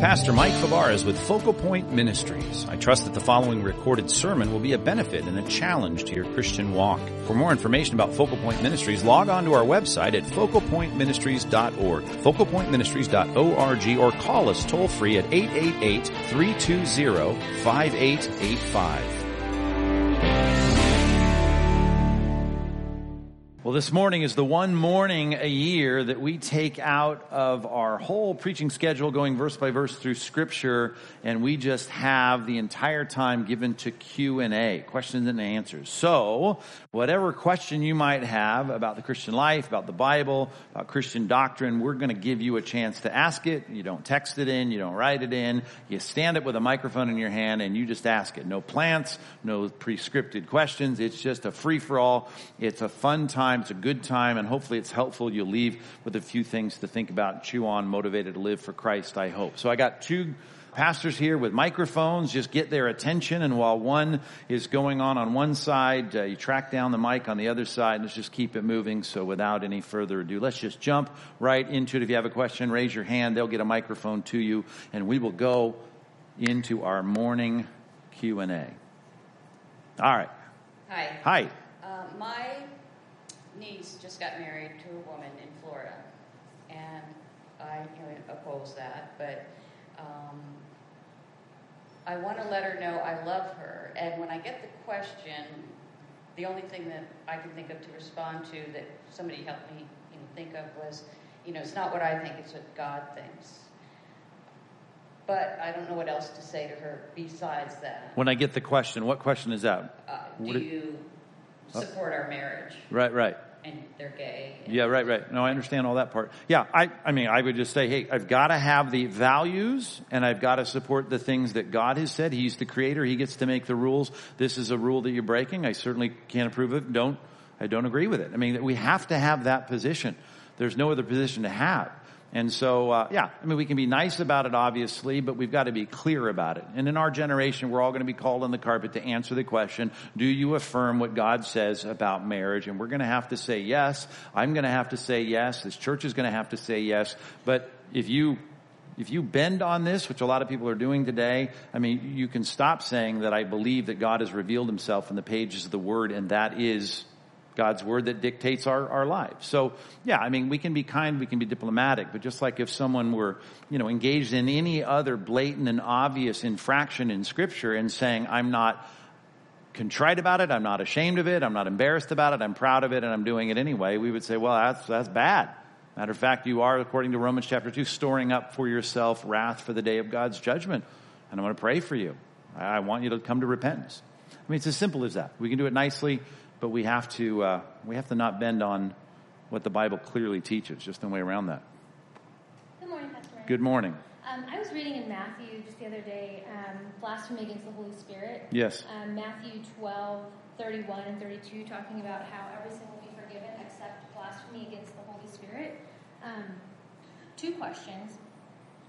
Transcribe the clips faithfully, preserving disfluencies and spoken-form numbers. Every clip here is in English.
Pastor Mike Fabares with Focal Point Ministries. I trust that the following recorded sermon will be a benefit and a challenge to your Christian walk. For more information about Focal Point Ministries, log on to our website at focal point ministries dot org, focal point ministries dot org, or call us toll-free at eight eight eight, three two zero, five eight eight five. Well, this morning is the one morning a year that we take out of our whole preaching schedule, going verse by verse through Scripture, and we just have the entire time given to Q and A, questions and answers. So, whatever question you might have about the Christian life, about the Bible, about Christian doctrine, we're going to give you a chance to ask it. You don't text it in, you don't write it in. You stand up with a microphone in your hand and you just ask it. No plants, no pre-scripted questions. It's just a free-for-all. It's a fun time. It's a good time, and hopefully it's helpful. You'll leave with a few things to think about, chew on, motivated to live for Christ, I hope. So I got two pastors here with microphones. Just get their attention, and while one is going on on one side, uh, you track down the mic on the other side, and let's just keep it moving. So without any further ado, let's just jump right into it. If you have a question, raise your hand. They'll get a microphone to you, and we will go into our morning Q and A. All right. Hi. Hi. Uh, my... niece just got married to a woman in Florida, and I oppose that, but um, I want to let her know I love her, and when I get the question, the only thing that I can think of to respond to that somebody helped me you know, think of was, you know, it's not what I think, it's what God thinks. But I don't know what else to say to her besides that. When I get the question, what question is that? Uh, do you support our marriage? Right, right. And they're gay. And yeah, right, right. No, I understand all that part. Yeah, I, I mean, I would just say, hey, I've got to have the values, and I've got to support the things that God has said. He's the creator. He gets to make the rules. This is a rule that you're breaking. I certainly can't approve of it. Don't, I don't agree with it. I mean, we have to have that position. There's no other position to have. And so, uh, yeah, I mean, we can be nice about it, obviously, but we've got to be clear about it. And in our generation, we're all going to be called on the carpet to answer the question, do you affirm what God says about marriage? And we're going to have to say yes. I'm going to have to say yes. This church is going to have to say yes. But if you, if you bend on this, which a lot of people are doing today, I mean, you can stop saying that I believe that God has revealed himself in the pages of the Word, and that is God's word that dictates our, our lives. So, yeah, I mean, we can be kind, we can be diplomatic, but just like if someone were, you know, engaged in any other blatant and obvious infraction in Scripture and saying, I'm not contrite about it, I'm not ashamed of it, I'm not embarrassed about it, I'm proud of it, and I'm doing it anyway, we would say, well, that's that's bad. Matter of fact, you are, according to Romans chapter two, storing up for yourself wrath for the day of God's judgment. And I'm going to pray for you. I want you to come to repentance. I mean, it's as simple as that. We can do it nicely, but we have to uh, we have to not bend on what the Bible clearly teaches. Just no way around that. Good morning, Pastor Ryan. Good morning. Um, I was reading in Matthew just the other day, um, blasphemy against the Holy Spirit. Yes. Um, Matthew twelve thirty-one and thirty-two, talking about how everything will be forgiven except blasphemy against the Holy Spirit. Um, two questions.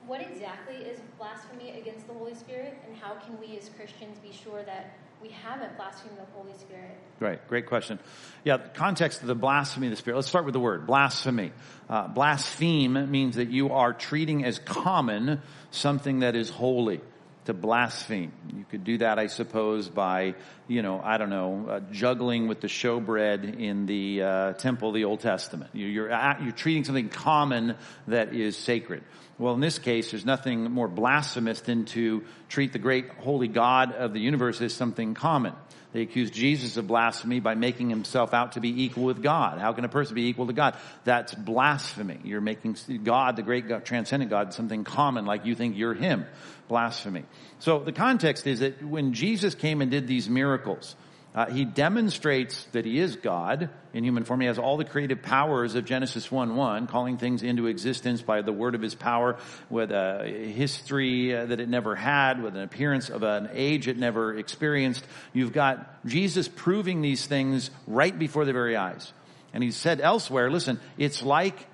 What exactly is blasphemy against the Holy Spirit, and how can we as Christians be sure that we haven't blasphemed the Holy Spirit? Right. Great question. Yeah, the context of the blasphemy of the Spirit. Let's start with the word, blasphemy. Uh, blaspheme means that you are treating as common something that is holy, to blaspheme. You could do that, I suppose, by, you know, I don't know, uh, juggling with the showbread in the uh, temple of the Old Testament. You, you're, at, you're treating something common that is sacred. Well, in this case, there's nothing more blasphemous than to treat the great holy God of the universe as something common. They accuse Jesus of blasphemy by making himself out to be equal with God. How can a person be equal to God? That's blasphemy. You're making God, the great God, transcendent God, something common, like you think you're him. Blasphemy. So the context is that when Jesus came and did these miracles, uh, he demonstrates that he is God in human form. He has all the creative powers of Genesis one one, calling things into existence by the word of his power, with a history that it never had, with an appearance of an age it never experienced. You've got Jesus proving these things right before their very eyes. And he said elsewhere, listen, it's like,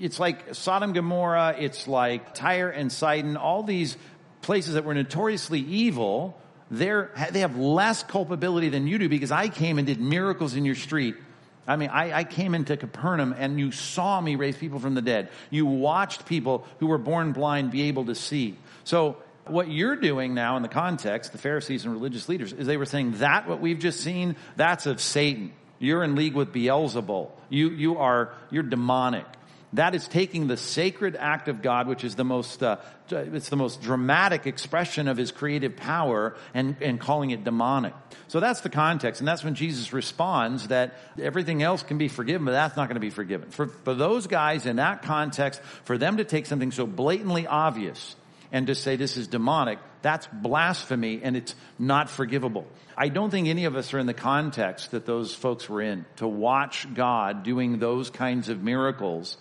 it's like Sodom, Gomorrah, it's like Tyre and Sidon, all these places that were notoriously evil, they're, they have less culpability than you do, because I came and did miracles in your street I mean, I, I came into Capernaum and you saw me raise people from the dead. You watched people who were born blind be able to see. So what you're doing now in the context, the Pharisees and religious leaders, is they were saying that what we've just seen, that's of Satan. You're in league with Beelzebub. You, you are, you're demonic. That is taking the sacred act of God, which is the most, uh, it's the most dramatic expression of his creative power, and, and calling it demonic. So that's the context. And that's when Jesus responds that everything else can be forgiven, but that's not going to be forgiven. For, for those guys in that context, for them to take something so blatantly obvious and to say this is demonic, that's blasphemy and it's not forgivable. I don't think any of us are in the context that those folks were in to watch God doing those kinds of miracles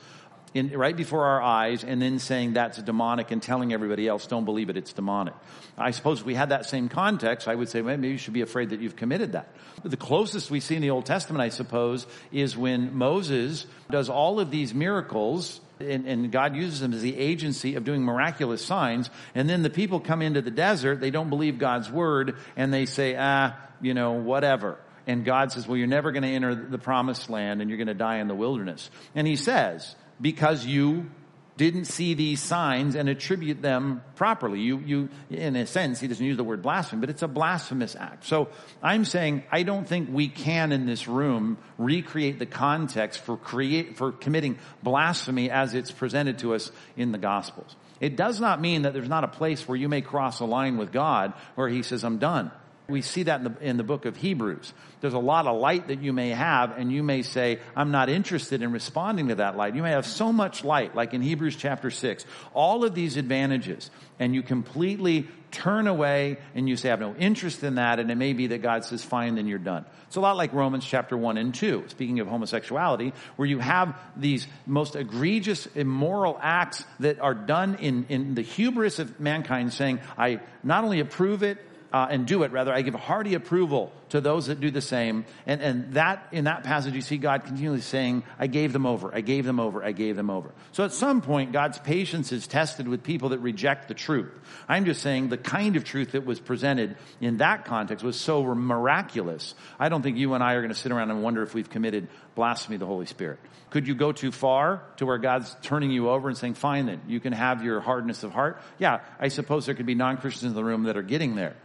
in, right before our eyes, and then saying that's demonic and telling everybody else, don't believe it, it's demonic. I suppose if we had that same context, I would say, well, maybe you should be afraid that you've committed that. But the closest we see in the Old Testament, I suppose, is when Moses does all of these miracles, and, and God uses him as the agency of doing miraculous signs, and then the people come into the desert, they don't believe God's word, and they say, ah, you know, whatever. And God says, well, you're never going to enter the promised land, and you're going to die in the wilderness. And he says, because you didn't see these signs and attribute them properly. You, you, in a sense, he doesn't use the word blasphemy, but it's a blasphemous act. So I'm saying I don't think we can in this room recreate the context for create, for committing blasphemy as it's presented to us in the Gospels. It does not mean that there's not a place where you may cross a line with God where he says, I'm done. We see that in the, in the book of Hebrews. There's a lot of light that you may have, and you may say, I'm not interested in responding to that light. You may have so much light, like in Hebrews chapter six, all of these advantages, and you completely turn away, and you say, I have no interest in that, and it may be that God says, fine, then you're done. It's a lot like Romans chapter one and two, speaking of homosexuality, where you have these most egregious, immoral acts that are done in, in the hubris of mankind, saying, I not only approve it, Uh, and do it, rather, I give hearty approval to those that do the same. And, and that, in that passage, you see God continually saying, I gave them over, I gave them over, I gave them over. So at some point, God's patience is tested with people that reject the truth. I'm just saying the kind of truth that was presented in that context was so miraculous. I don't think you and I are going to sit around and wonder if we've committed blasphemy of the Holy Spirit. Could you go too far to where God's turning you over and saying, fine then, you can have your hardness of heart? Yeah, I suppose there could be non-Christians in the room that are getting there.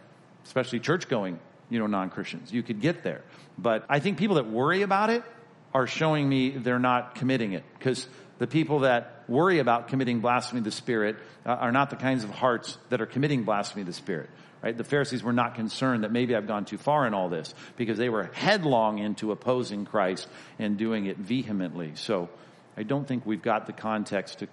Especially church-going, you know, non-Christians. You could get there. But I think people that worry about it are showing me they're not committing it. Because the people that worry about committing blasphemy of the Spirit uh, are not the kinds of hearts that are committing blasphemy of the Spirit. Right? The Pharisees were not concerned that maybe I've gone too far in all this, because they were headlong into opposing Christ and doing it vehemently. So I don't think we've got the context to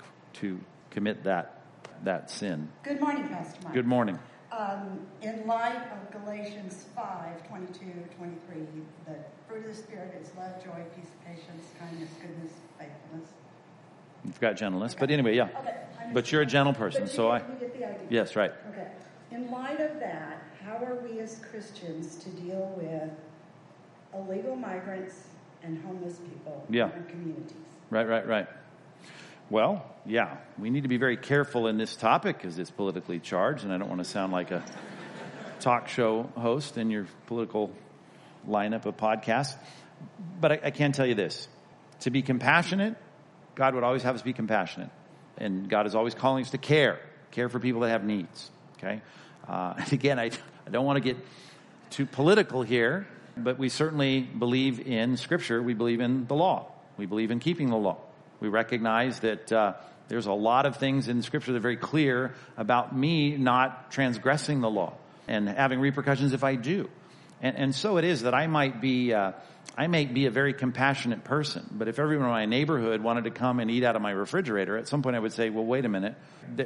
to commit that, that sin. Good morning, Pastor Mike. Good morning. Um, in light of Galatians five, twenty-two, twenty-three, the fruit of the Spirit is love, joy, peace, patience, kindness, goodness, faithfulness. You've got gentleness, okay. But anyway, yeah. Okay. But you're a gentle person, but you so get, I... You get the idea. Yes, right. Okay. In light of that, how are we as Christians to deal with illegal migrants and homeless people yeah. in our communities? Right, right, right. Well, yeah, we need to be very careful in this topic because it's politically charged, and I don't want to sound like a talk show host in your political lineup of podcasts. But I, I can tell you this. To be compassionate, God would always have us be compassionate. And God is always calling us to care. Care for people that have needs, okay? Uh, and again, I, I don't want to get too political here, but we certainly believe in Scripture. We believe in the law. We believe in keeping the law. We recognize that uh, there's a lot of things in Scripture that are very clear about me not transgressing the law and having repercussions if I do. And, and so it is that I might be, uh, I may be a very compassionate person, but if everyone in my neighborhood wanted to come and eat out of my refrigerator, at some point I would say, well, wait a minute.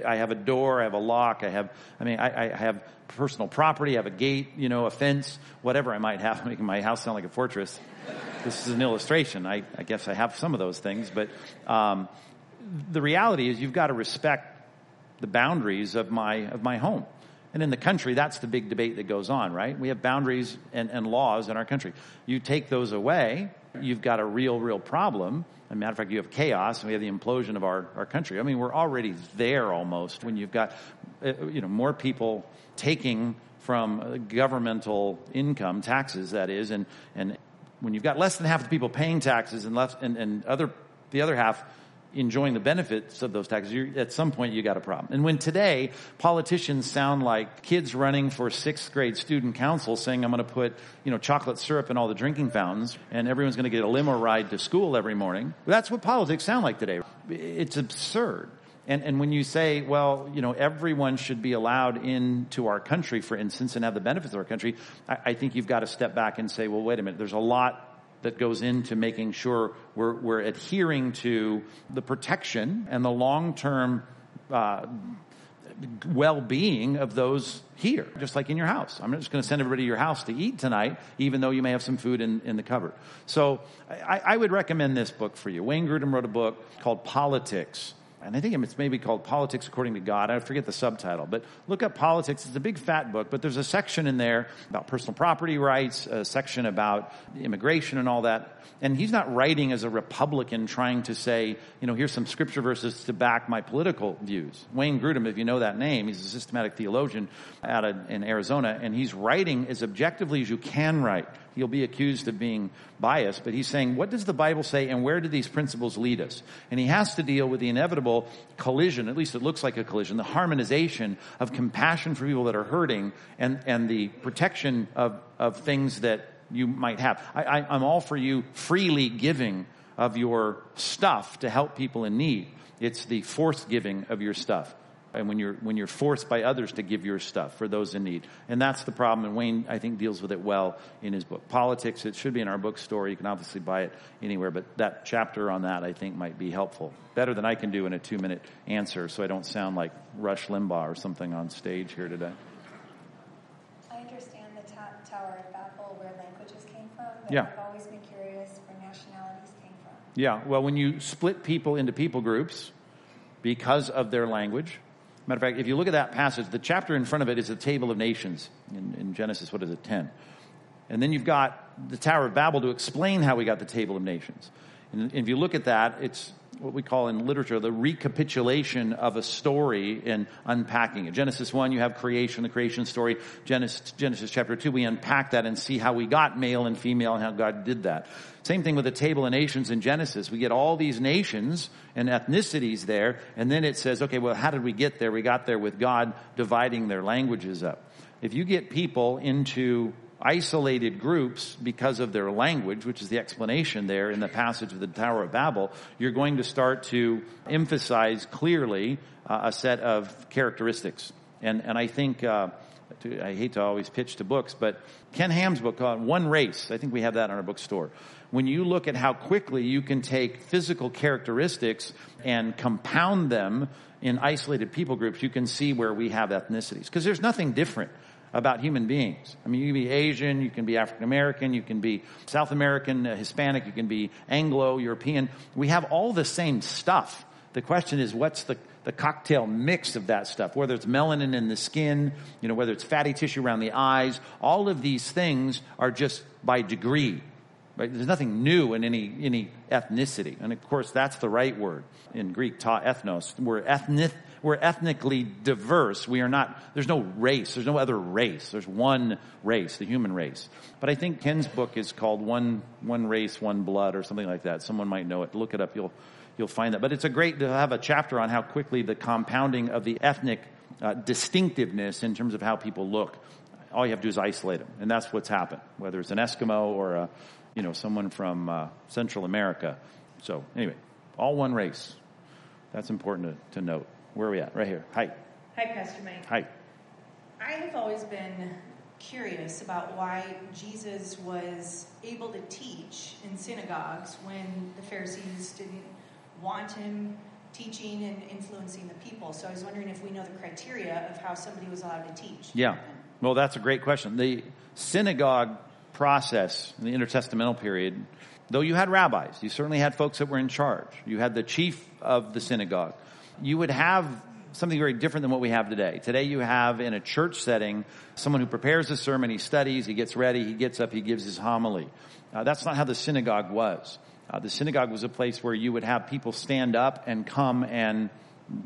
I have a door, I have a lock, I have, I mean, I, I have personal property, I have a gate, you know, a fence, whatever I might have, making my house sound like a fortress. This is an illustration. I, I guess I have some of those things, but um, the reality is you've got to respect the boundaries of my of my home. And in the country, that's the big debate that goes on, right? We have boundaries and, and laws in our country. You take those away, you've got a real, real problem. As a matter of fact, you have chaos, and we have the implosion of our, our country. I mean, we're already there almost when you've got you know more people taking from governmental income, taxes, that is, and and when you've got less than half the people paying taxes and left and, and other the other half enjoying the benefits of those taxes, you're, at some point you got a problem. And when today politicians sound like kids running for sixth grade student council saying, I'm going to put, you know, chocolate syrup in all the drinking fountains and everyone's going to get a limo ride to school every morning. That's what politics sound like today. It's absurd. And, and when you say, well, you know, everyone should be allowed into our country, for instance, and have the benefits of our country, I, I think you've got to step back and say, well, wait a minute, there's a lot that goes into making sure we're, we're adhering to the protection and the long-term uh, well-being of those here, just like in your house. I'm not just going to send everybody to your house to eat tonight, even though you may have some food in, in the cupboard. So I, I would recommend this book for you. Wayne Grudem wrote a book called Politics, and I think it's maybe called Politics According to God. I forget the subtitle, but look up Politics. It's a big fat book, but there's a section in there about personal property rights, a section about immigration and all that. And he's not writing as a Republican trying to say, you know, here's some scripture verses to back my political views. Wayne Grudem, if you know that name, he's a systematic theologian out of, in Arizona, and he's writing as objectively as you can write. You'll be accused of being biased, but he's saying, what does the Bible say and where do these principles lead us? And he has to deal with the inevitable collision, at least it looks like a collision, the harmonization of compassion for people that are hurting and, and the protection of, of things that you might have. I, I, I'm all for you freely giving of your stuff to help people in need. It's the forced giving of your stuff. And when you're when you're forced by others to give your stuff for those in need. And that's the problem. And Wayne, I think, deals with it well in his book. Politics, it should be in our bookstore. You can obviously buy it anywhere. But that chapter on that, I think, might be helpful. Better than I can do in a two-minute answer, so I don't sound like Rush Limbaugh or something on stage here today. I understand the t- Tower of Babel, where languages came from. But yeah. I've always been curious where nationalities came from. Yeah, well, when you split people into people groups because of their language... Matter of fact, if you look at that passage, the chapter in front of it is the Table of Nations in, in Genesis, what is it, ten. And then you've got the Tower of Babel to explain how we got the Table of Nations. And if you look at that, it's what we call in literature the recapitulation of a story and unpacking it. Genesis one, you have creation, the creation story. Genesis, Genesis chapter two, we unpack that and see how we got male and female and how God did that. Same thing with the Table of Nations in Genesis. We get all these nations and ethnicities there, and then it says, okay, well, how did we get there? We got there with God dividing their languages up. If you get people into isolated groups because of their language, which is the explanation there in the passage of the Tower of Babel, you're going to start to emphasize clearly uh, a set of characteristics. And and I think, uh, to, I hate to always pitch to books, but Ken Ham's book called One Race, I think we have that in our bookstore. When you look at how quickly you can take physical characteristics and compound them in isolated people groups, you can see where we have ethnicities. Because there's nothing different about human beings. I mean, you can be Asian, you can be African American, you can be South American, uh, Hispanic, you can be Anglo, European. We have all the same stuff. The question is, what's the, the cocktail mix of that stuff? Whether it's melanin in the skin, you know, whether it's fatty tissue around the eyes, all of these things are just by degree. Right? There's nothing new in any, any ethnicity. And of course, that's the right word in Greek, ta ethnos. We're ethnic. We're ethnically diverse. We are not, there's no race. There's no other race. There's one race, the human race. But I think Ken's book is called One One Race, One Blood or something like that. Someone might know it. Look it up. You'll, you'll find that. But it's a great to have a chapter on how quickly the compounding of the ethnic uh, distinctiveness in terms of how people look. All you have to do is isolate them. And that's what's happened, whether it's an Eskimo or, a, you know, someone from uh, Central America. So anyway, all one race. That's important to, to note. Where are we at? Right here. Hi. Hi, Pastor Mike. Hi. I have always been curious about why Jesus was able to teach in synagogues when the Pharisees didn't want him teaching and influencing the people. So I was wondering if we know the criteria of how somebody was allowed to teach. Yeah. Well, that's a great question. The synagogue process in the intertestamental period, though you had rabbis, you certainly had folks that were in charge. You had the chief of the synagogue. You would have something very different than what we have today. Today you have in a church setting someone who prepares a sermon, he studies, he gets ready, he gets up, he gives his homily. Uh, that's not how the synagogue was. Uh, the synagogue was a place where you would have people stand up and come and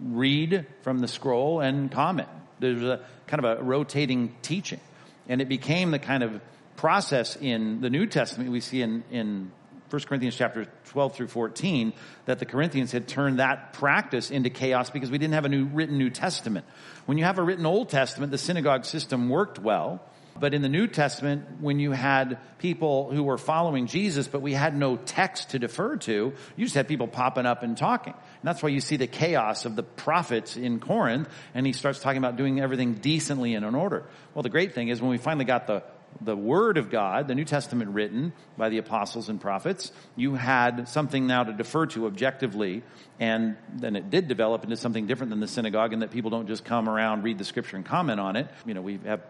read from the scroll and comment. There's a kind of a rotating teaching. And it became the kind of process in the New Testament. We see in, in First Corinthians chapter twelve through fourteen that the Corinthians had turned that practice into chaos because we didn't have a new written New Testament. When you have a written Old Testament, the synagogue system worked well. But in the New Testament, when you had people who were following Jesus, but we had no text to defer to, you just had people popping up and talking. And that's why you see the chaos of the prophets in Corinth, and he starts talking about doing everything decently and in order. Well, the great thing is when we finally got the, the Word of God, the New Testament written by the apostles and prophets, you had something now to defer to objectively, and then it did develop into something different than the synagogue, and that people don't just come around, read the Scripture, and comment on it. You know, we have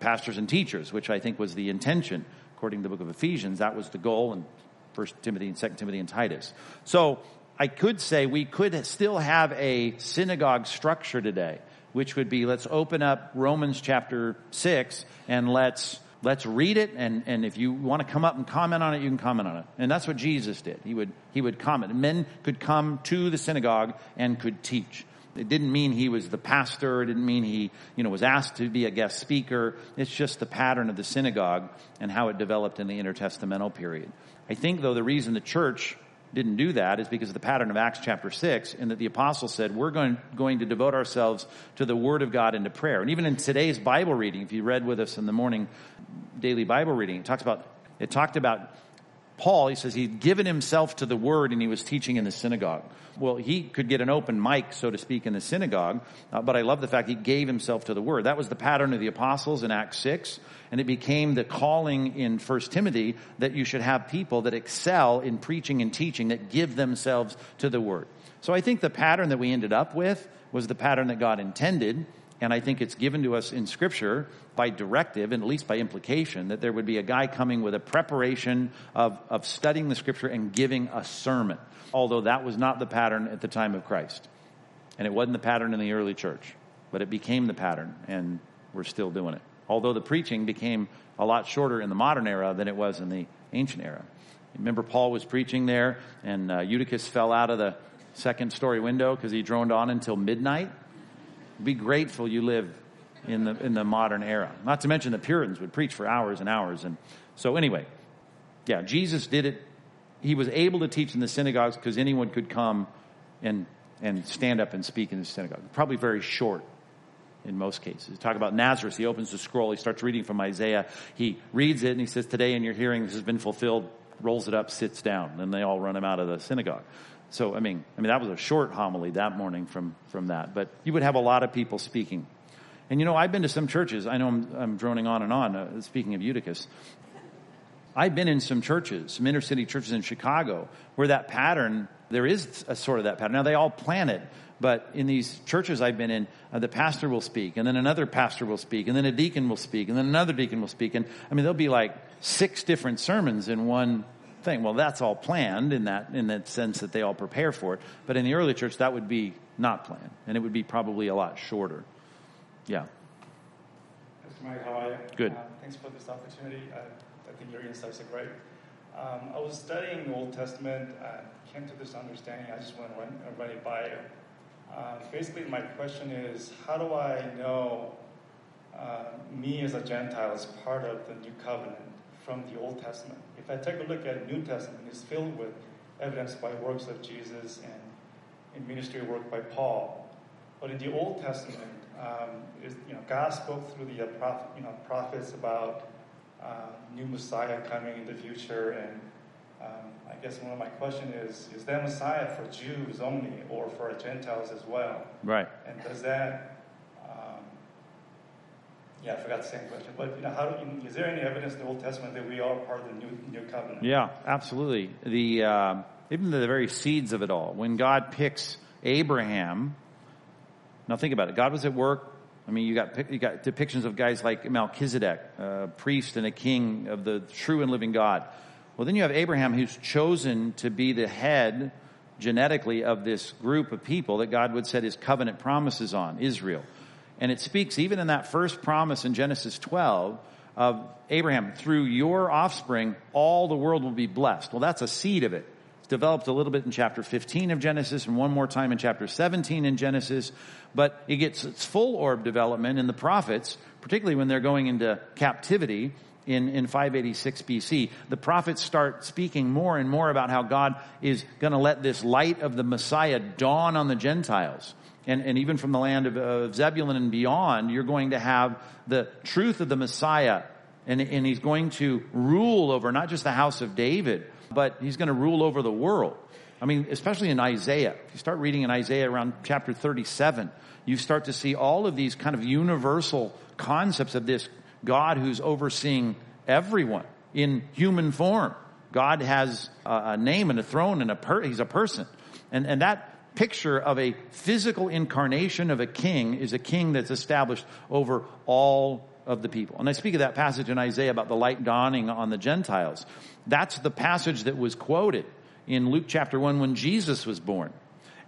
pastors and teachers, which I think was the intention. According to the book of Ephesians, that was the goal in First Timothy and Second Timothy and Titus. So I could say we could still have a synagogue structure today, which would be, let's open up Romans chapter six and let's let's read it, and, and if you want to come up and comment on it, you can comment on it. And that's what Jesus did. He would he would comment. Men could come to the synagogue and could teach. It didn't mean he was the pastor. It didn't mean he, you know, was asked to be a guest speaker. It's just the pattern of the synagogue and how it developed in the intertestamental period. I think, though, the reason the church didn't do that is because of the pattern of Acts chapter six, and that the apostles said, we're going, going to devote ourselves to the Word of God and to prayer. And even in today's Bible reading, if you read with us in the morning daily Bible reading, it talks about, it talked about Paul, he says he'd given himself to the Word and he was teaching in the synagogue. Well, he could get an open mic, so to speak, in the synagogue, uh, but I love the fact he gave himself to the Word. That was the pattern of the apostles in Acts six, and it became the calling in First Timothy that you should have people that excel in preaching and teaching, that give themselves to the Word. So I think the pattern that we ended up with was the pattern that God intended, and I think it's given to us in Scripture by directive, and at least by implication, that there would be a guy coming with a preparation of, of studying the Scripture and giving a sermon, although that was not the pattern at the time of Christ. And it wasn't the pattern in the early church, but it became the pattern, and we're still doing it. Although the preaching became a lot shorter in the modern era than it was in the ancient era. Remember, Paul was preaching there, and uh, Eutychus fell out of the second-story window because he droned on until midnight. Be grateful you live in the in the modern era. Not to mention the Puritans would preach for hours and hours. And so anyway, yeah, Jesus did it. He was able to teach in the synagogues because anyone could come and and stand up and speak in the synagogue. Probably very short in most cases. Talk about Nazareth. He opens the scroll. He starts reading from Isaiah. He reads it and he says, today in your hearing this has been fulfilled. Rolls it up, sits down. Then they all run him out of the synagogue. So, I mean, I mean that was a short homily that morning from, from that. But you would have a lot of people speaking. And, you know, I've been to some churches. I know I'm, I'm droning on and on, uh, speaking of Eutychus. I've been in some churches, some inner city churches in Chicago, where that pattern, there is a sort of that pattern. Now, they all plan it. But in these churches I've been in, uh, the pastor will speak, and then another pastor will speak, and then a deacon will speak, and then another deacon will speak. And, I mean, there'll be like six different sermons in one thing. Well, that's all planned in that in that sense that they all prepare for it. But in the early church, that would be not planned, and it would be probably a lot shorter. Yeah. Pastor Mike, how are you? Good. Um, thanks for this opportunity. I, I think your insights are great. Um, I was studying the Old Testament. I came to this understanding. I just want to run, run it by you. Uh, basically, my question is, how do I know uh, me as a Gentile is part of the New Covenant from the Old Testament? If I take a look at New Testament, it's filled with evidence by works of Jesus and in ministry work by Paul. But in the Old Testament, um, is, you know, God spoke through the uh, prophet, you know, prophets about uh, new Messiah coming in the future. And um, I guess one of my questions is, is that Messiah for Jews only or for Gentiles as well? Right. And does that... Yeah, I forgot the same question. But you know, how do you, is there any evidence in the Old Testament that we are part of the New, new Covenant? Yeah, absolutely. The uh, even the very seeds of it all. When God picks Abraham, now think about it. God was at work. I mean, you got you got depictions of guys like Melchizedek, a priest and a king of the true and living God. Well, then you have Abraham, who's chosen to be the head genetically of this group of people that God would set his covenant promises on, Israel. And it speaks even in that first promise in Genesis twelve of Abraham, through your offspring, all the world will be blessed. Well, that's a seed of it. It's developed a little bit in chapter fifteen of Genesis and one more time in chapter seventeen in Genesis. But it gets its full orb development in the prophets, particularly when they're going into captivity in, in five eighty-six B C. The prophets start speaking more and more about how God is going to let this light of the Messiah dawn on the Gentiles. And, and even from the land of, of Zebulun and beyond, you're going to have the truth of the Messiah. And, and he's going to rule over not just the house of David, but he's going to rule over the world. I mean, especially in Isaiah. If you start reading in Isaiah around chapter thirty-seven, you start to see all of these kind of universal concepts of this God who's overseeing everyone in human form. God has a name and a throne and a per- he's a person. And, and that picture of a physical incarnation of a king is a king that's established over all of the people. And I speak of that passage in Isaiah about the light dawning on the Gentiles. That's the passage that was quoted in Luke chapter one when Jesus was born.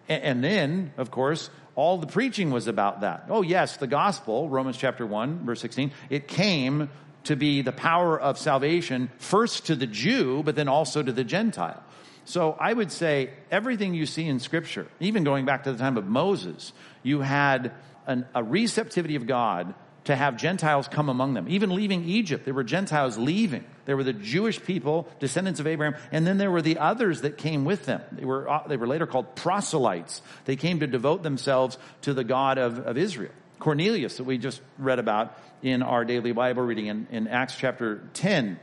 And then, of course, all the preaching was about that. Oh, yes, the gospel, Romans chapter one, verse sixteen, it came to be the power of salvation first to the Jew, but then also to the Gentile. So I would say everything you see in Scripture, even going back to the time of Moses, you had an, a receptivity of God to have Gentiles come among them. Even leaving Egypt, there were Gentiles leaving. There were the Jewish people, descendants of Abraham, and then there were the others that came with them. They were they were later called proselytes. They came to devote themselves to the God of, of Israel. Cornelius, that we just read about in our daily Bible reading in, in Acts chapter ten,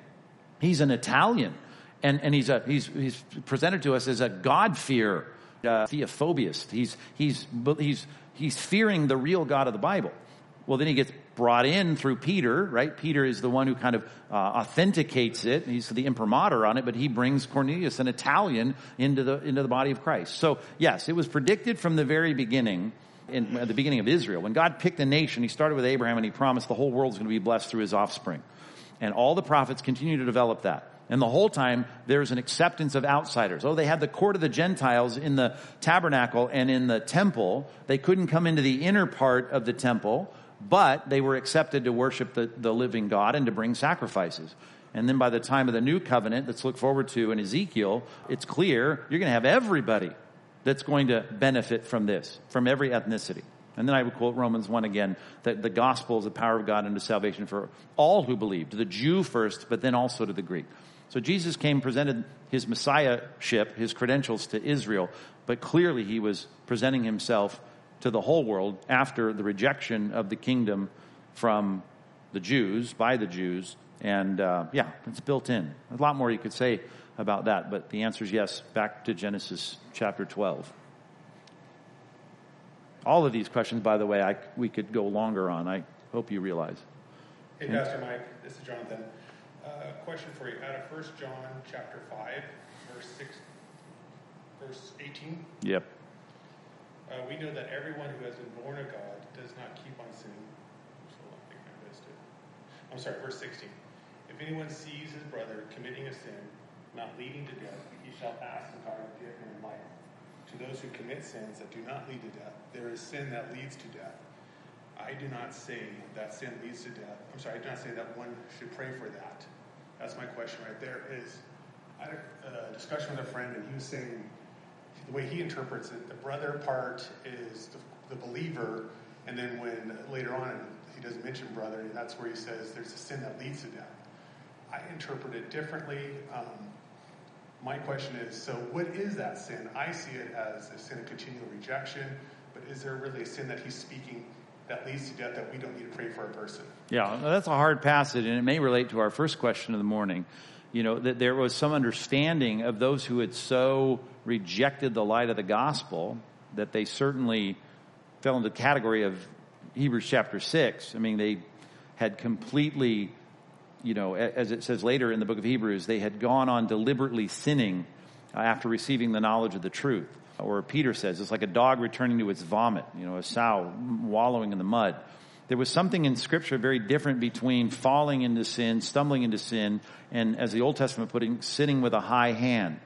he's an Italian, and, and he's, a, he's, he's presented to us as a God-fearer, uh, theophobiast. He's, he's, he's, he's fearing the real God of the Bible. Well, then he gets brought in through Peter, right? Peter is the one who kind of uh, authenticates it. He's the imprimatur on it, but he brings Cornelius, an Italian, into the into the body of Christ. So, yes, it was predicted from the very beginning, in, at the beginning of Israel. When God picked a nation, he started with Abraham, and he promised the whole world's going to be blessed through his offspring. And all the prophets continue to develop that. And the whole time, there's an acceptance of outsiders. Oh, they had the court of the Gentiles in the tabernacle and in the temple. They couldn't come into the inner part of the temple, but they were accepted to worship the, the living God and to bring sacrifices. And then by the time of the new covenant that's looked forward to in Ezekiel, it's clear you're going to have everybody that's going to benefit from this, from every ethnicity. And then I would quote Romans one again, that the gospel is the power of God unto salvation for all who believe, to the Jew first, but then also to the Greek. So Jesus came, presented his messiahship, his credentials to Israel, but clearly he was presenting himself to the whole world after the rejection of the kingdom from the Jews, by the Jews. And uh, yeah, it's built in. A lot more you could say about that, but the answer is yes, back to Genesis chapter twelve. All of these questions, by the way, I, we could go longer on. I hope you realize. Hey, Pastor Mike, this is Jonathan. Uh, question for you. Out of First John chapter five, verse six, verse eighteen. Yep. Uh, we know that everyone who has been born of God does not keep on sinning. So I think I missed it. I'm sorry, verse sixteen. If anyone sees his brother committing a sin, not leading to death, he shall ask the God to give him life. To those who commit sins that do not lead to death, there is sin that leads to death. I do not say that sin leads to death. I'm sorry, I do not say that one should pray for that. That's my question right there. Is I had a, a discussion with a friend, and he was saying, the way he interprets it, the brother part is the, the believer, and then when later on he doesn't mention brother, and that's where he says there's a sin that leads to death. I interpret it differently. Um, my question is, so what is that sin? I see it as a sin of continual rejection, but is there really a sin that he's speaking that leads to death that we don't need to pray for a person? Yeah, that's a hard passage, and it may relate to our first question of the morning. You know, that there was some understanding of those who had so rejected the light of the gospel that they certainly fell into the category of Hebrews chapter six. I mean, they had completely, you know, as it says later in the book of Hebrews, they had gone on deliberately sinning after receiving the knowledge of the truth. Or Peter says, it's like a dog returning to its vomit, you know, a sow wallowing in the mud. There was something in Scripture very different between falling into sin, stumbling into sin, and, as the Old Testament put it, sitting with a high hand.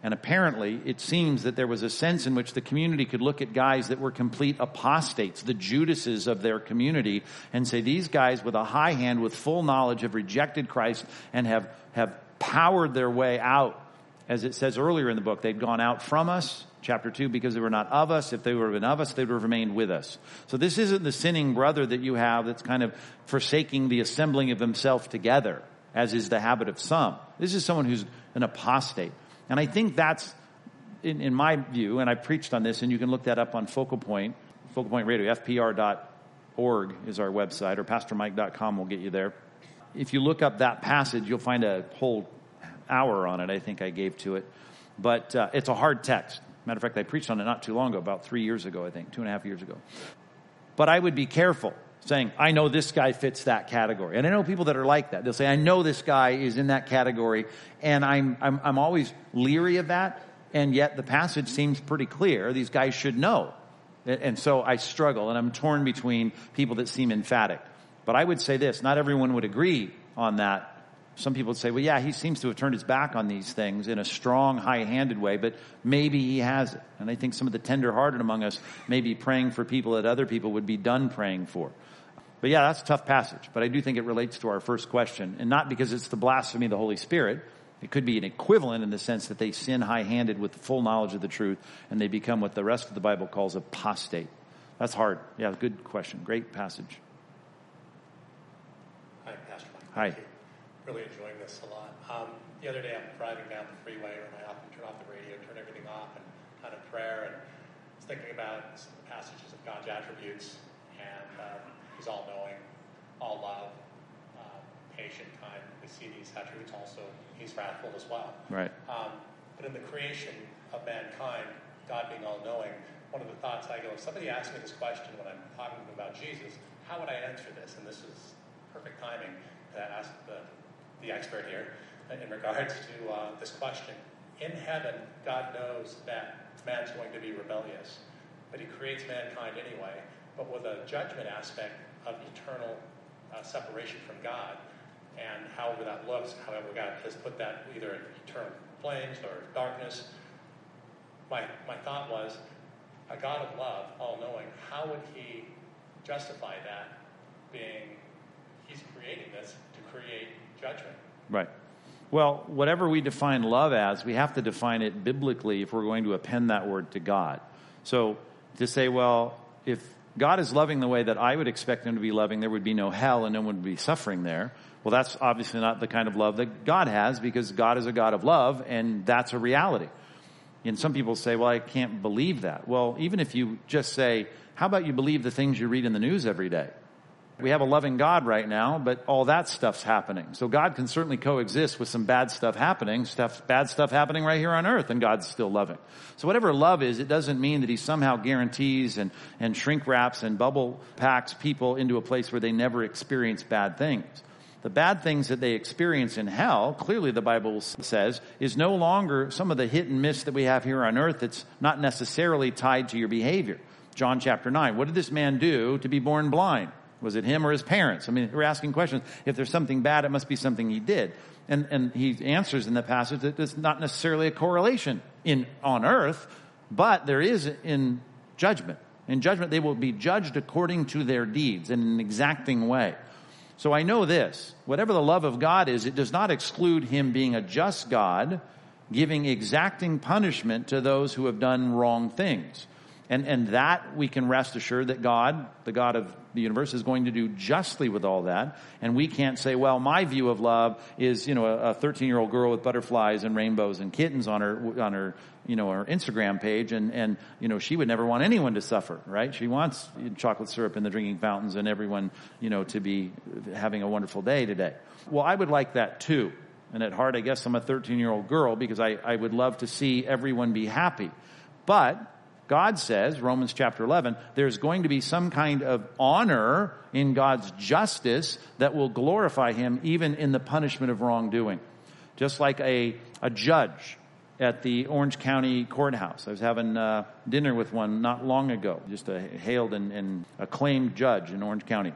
And apparently, it seems that there was a sense in which the community could look at guys that were complete apostates, the Judases of their community, and say, these guys with a high hand, with full knowledge, have rejected Christ and have, have powered their way out. As it says earlier in the book, they'd gone out from us, chapter two, because they were not of us. If they would have been of us, they would have remained with us. So this isn't the sinning brother that you have that's kind of forsaking the assembling of himself together. as is the habit of some. This is someone who's an apostate. And I think that's, in, in my view, and I preached on this, and you can look that up on Focal Point, Focal Point Radio, F P R dot org is our website, or pastor mike dot com will get you there. If you look up that passage, you'll find a whole hour on it, I think I gave to it. But uh, it's a hard text. Matter of fact, I preached on it not too long ago, about three years ago, I think, two and a half years ago. But I would be careful saying, I know this guy fits that category. And I know people that are like that. They'll say, I know this guy is in that category. And I'm I'm, I'm always leery of that. And yet the passage seems pretty clear. These guys should know. And so I struggle, and I'm torn between people that seem emphatic. But I would say this, not everyone would agree on that. Some people would say, well, yeah, he seems to have turned his back on these things in a strong, high-handed way, but maybe he has it. And I think some of the tender-hearted among us may be praying for people that other people would be done praying for. But yeah, that's a tough passage. But I do think it relates to our first question, and not because it's the blasphemy of the Holy Spirit. It could be an equivalent in the sense that they sin high-handed with the full knowledge of the truth, and they become what the rest of the Bible calls apostate. That's hard. Yeah, good question. Great passage. Hi, Pastor Mike. Hi. Really enjoying this a lot. Um, the other day I'm driving down the freeway, and I often turn off the radio, turn everything off, and kind of prayer, and I was thinking about some of the passages of God's attributes, and uh, he's all-knowing, all-love, uh, patient, kind. We see these attributes also. He's wrathful as well. Right. Um, but in the creation of mankind, God being all-knowing, one of the thoughts I go, if somebody asks me this question when I'm talking to them about Jesus, how would I answer this? And this is perfect timing to ask the the expert here in regards to uh, this question. In heaven, God knows that man's going to be rebellious, but he creates mankind anyway, but with a judgment aspect of eternal uh, separation from God, and however that looks, however God has put that either in eternal flames or darkness. My, my thought was, a God of love, all-knowing, how would he justify that being, he's creating this to create judgment. Right. Well, whatever we define love as, we have to define it biblically if we're going to append that word to God. So to say, well, if God is loving the way that I would expect him to be loving, there would be no hell and no one would be suffering there. Well, that's obviously not the kind of love that God has, because God is a God of love, and that's a reality. And some people say, well, I can't believe that. Well, even if you just say, how about you believe the things you read in the news every day? We have a loving God right now, but all that stuff's happening. So God can certainly coexist with some bad stuff happening, stuff, bad stuff happening right here on earth, and God's still loving. So whatever love is, it doesn't mean that he somehow guarantees and, and shrink wraps and bubble packs people into a place where they never experience bad things. The bad things that they experience in hell, clearly the Bible says, is no longer some of the hit and miss that we have here on earth that's not necessarily tied to your behavior. John chapter nine, what did this man do to be born blind? Was it him or his parents? I mean, we're asking questions. If there's something bad, it must be something he did. And and he answers in the passage that there's not necessarily a correlation in on earth, but there is in judgment. In judgment, they will be judged according to their deeds in an exacting way. So I know this. Whatever the love of God is, it does not exclude him being a just God, giving exacting punishment to those who have done wrong things. And and that we can rest assured that God, the God of the universe, is going to do justly with all that. And we can't say, well, my view of love is, you know, a thirteen-year-old girl with butterflies and rainbows and kittens on her on her you know her Instagram page, and and you know she would never want anyone to suffer, right? She wants chocolate syrup in the drinking fountains and everyone you know to be having a wonderful day today. Well, I would like that too. And at heart, I guess I'm a thirteen-year-old girl because I I would love to see everyone be happy, but God says, Romans chapter eleven, there's going to be some kind of honor in God's justice that will glorify him even in the punishment of wrongdoing. Just like a, a judge at the Orange County courthouse. I was having uh, dinner with one not long ago, just a hailed and, and acclaimed judge in Orange County.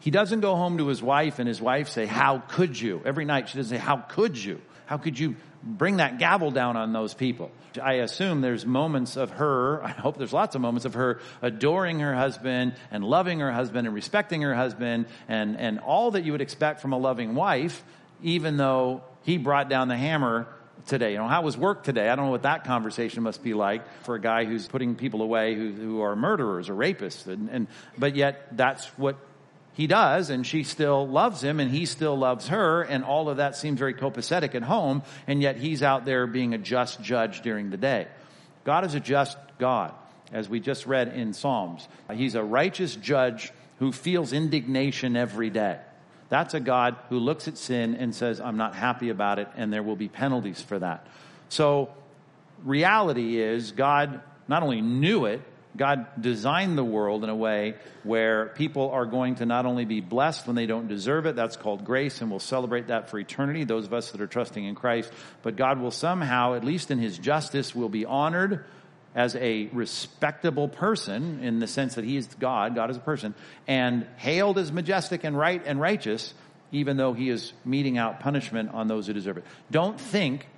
He doesn't go home to his wife and his wife say, how could you? Every night she doesn't say, how could you? How could you bring that gavel down on those people? I assume there's moments of her, I hope there's lots of moments of her adoring her husband and loving her husband and respecting her husband and, and all that you would expect from a loving wife, even though he brought down the hammer today. You know, how was work today? I don't know what that conversation must be like for a guy who's putting people away who, who are murderers or rapists. And, and but yet that's what he does, and she still loves him, and he still loves her, and all of that seems very copacetic at home, and yet he's out there being a just judge during the day. God is a just God, as we just read in Psalms. He's a righteous judge who feels indignation every day. That's a God who looks at sin and says, I'm not happy about it, and there will be penalties for that. So reality is God not only knew it, God designed the world in a way where people are going to not only be blessed when they don't deserve it, that's called grace, and we'll celebrate that for eternity, those of us that are trusting in Christ, but God will somehow, at least in his justice, will be honored as a respectable person in the sense that he is God, God is a person, and hailed as majestic and right and righteous, even though he is meting out punishment on those who deserve it. Don't think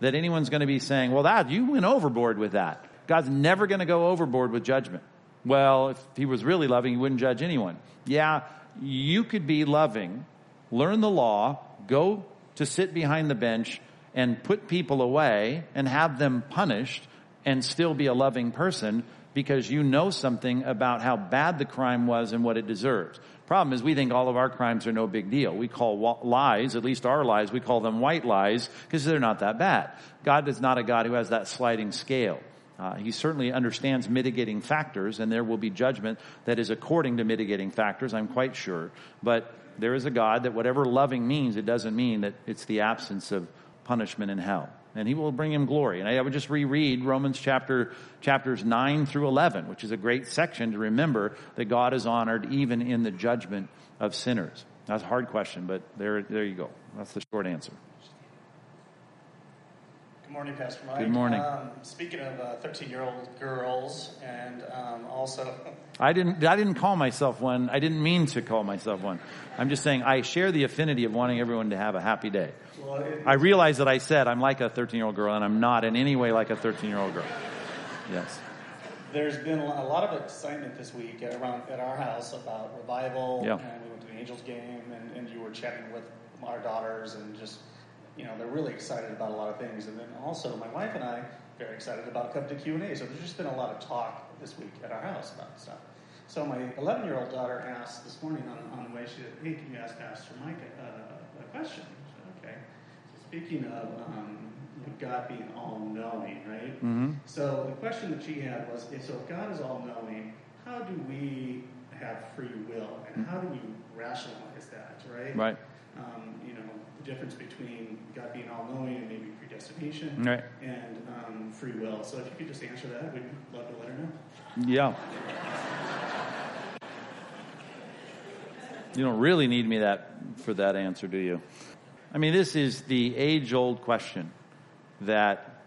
that anyone's going to be saying, well, that you went overboard with that. God's never going to go overboard with judgment. Well, if he was really loving, he wouldn't judge anyone. Yeah, you could be loving, learn the law, go to sit behind the bench and put people away and have them punished and still be a loving person because you know something about how bad the crime was and what it deserves. Problem is we think all of our crimes are no big deal. We call lies, at least our lies, we call them white lies because they're not that bad. God is not a God who has that sliding scale. Uh, he certainly understands mitigating factors, and there will be judgment that is according to mitigating factors, I'm quite sure. But there is a God that whatever loving means, it doesn't mean that it's the absence of punishment in hell. And he will bring him glory. And I would just reread Romans chapter chapters nine through eleven, which is a great section to remember that God is honored even in the judgment of sinners. That's a hard question, but there, there you go. That's the short answer. Good morning, Pastor Mike. Good morning. Um, speaking of thirteen-year-old uh, girls, and um, also, I didn't. I didn't call myself one. I didn't mean to call myself one. I'm just saying I share the affinity of wanting everyone to have a happy day. Well, it, I realize that I said I'm like a thirteen-year-old girl, and I'm not in any way like a thirteen-year-old girl. Yes. There's been a lot of excitement this week at, around at our house about revival, yeah. And we went to the Angels game, and, and you were chatting with our daughters, and just. You know, they're really excited about a lot of things. And then also my wife and I very excited about coming to Q and A. So there's just been a lot of talk this week at our house about stuff. So my eleven-year-old daughter asked this morning on, on the way, she said, hey, can you ask Pastor Mike a, a question? I said, okay. So speaking of um, you know, God being all-knowing, right? Mm-hmm. So the question that she had was, so if God is all-knowing, how do we have free will? And how do we rationalize that, right? Right. Um, you know, the difference between God being all-knowing and maybe predestination right. and um, free will. So if you could just answer that, we'd love to let her know. Yeah. You don't really need me that for that answer, do you? I mean, this is the age-old question that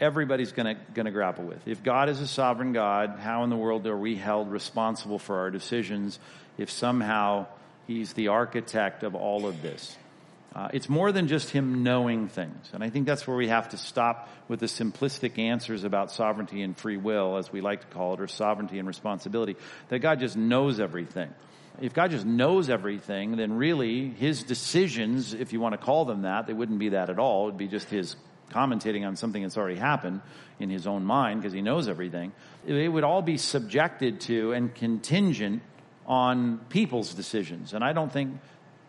everybody's going to going to grapple with. If God is a sovereign God, how in the world are we held responsible for our decisions if somehow... He's the architect of all of this. Uh, it's more than just him knowing things. And I think that's where we have to stop with the simplistic answers about sovereignty and free will, as we like to call it, or sovereignty and responsibility, that God just knows everything. If God just knows everything, then really his decisions, if you want to call them that, they wouldn't be that at all. It would be just his commentating on something that's already happened in his own mind because he knows everything. It would all be subjected to and contingent on people's decisions. And I don't think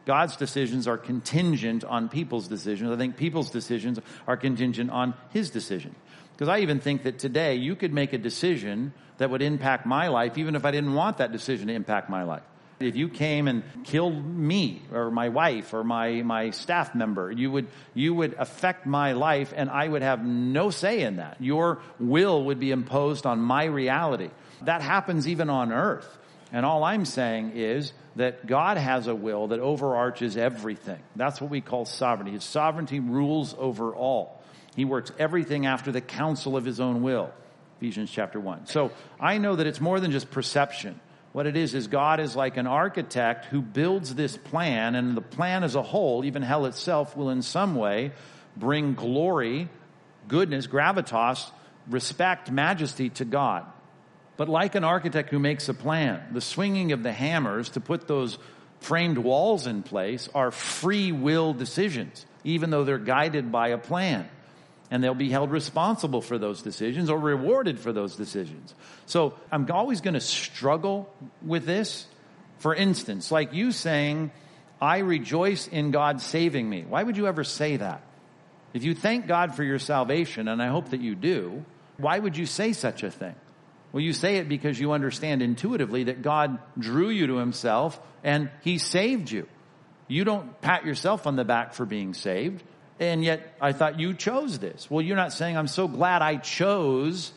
God's decisions are contingent on people's decisions. I think people's decisions are contingent on his decision. Because I even think that today you could make a decision that would impact my life, even if I didn't want that decision to impact my life. If you came and killed me or my wife or my, my staff member, you would, you would affect my life and I would have no say in that. Your will would be imposed on my reality. That happens even on earth. And all I'm saying is that God has a will that overarches everything. That's what we call sovereignty. His sovereignty rules over all. He works everything after the counsel of his own will, Ephesians chapter one. So I know that it's more than just perception. What it is is God is like an architect who builds this plan, and the plan as a whole, even hell itself, will in some way bring glory, goodness, gravitas, respect, majesty to God. But like an architect who makes a plan, the swinging of the hammers to put those framed walls in place are free will decisions, even though they're guided by a plan. And they'll be held responsible for those decisions or rewarded for those decisions. So I'm always going to struggle with this For instance, like you saying, I rejoice in God saving me. Why would you ever say that? If you thank God for your salvation, and I hope that you do, why would you say such a thing? Well, you say it because you understand intuitively that God drew you to himself and he saved you. You don't pat yourself on the back for being saved, and yet I thought you chose this. Well, you're not saying, I'm so glad I chose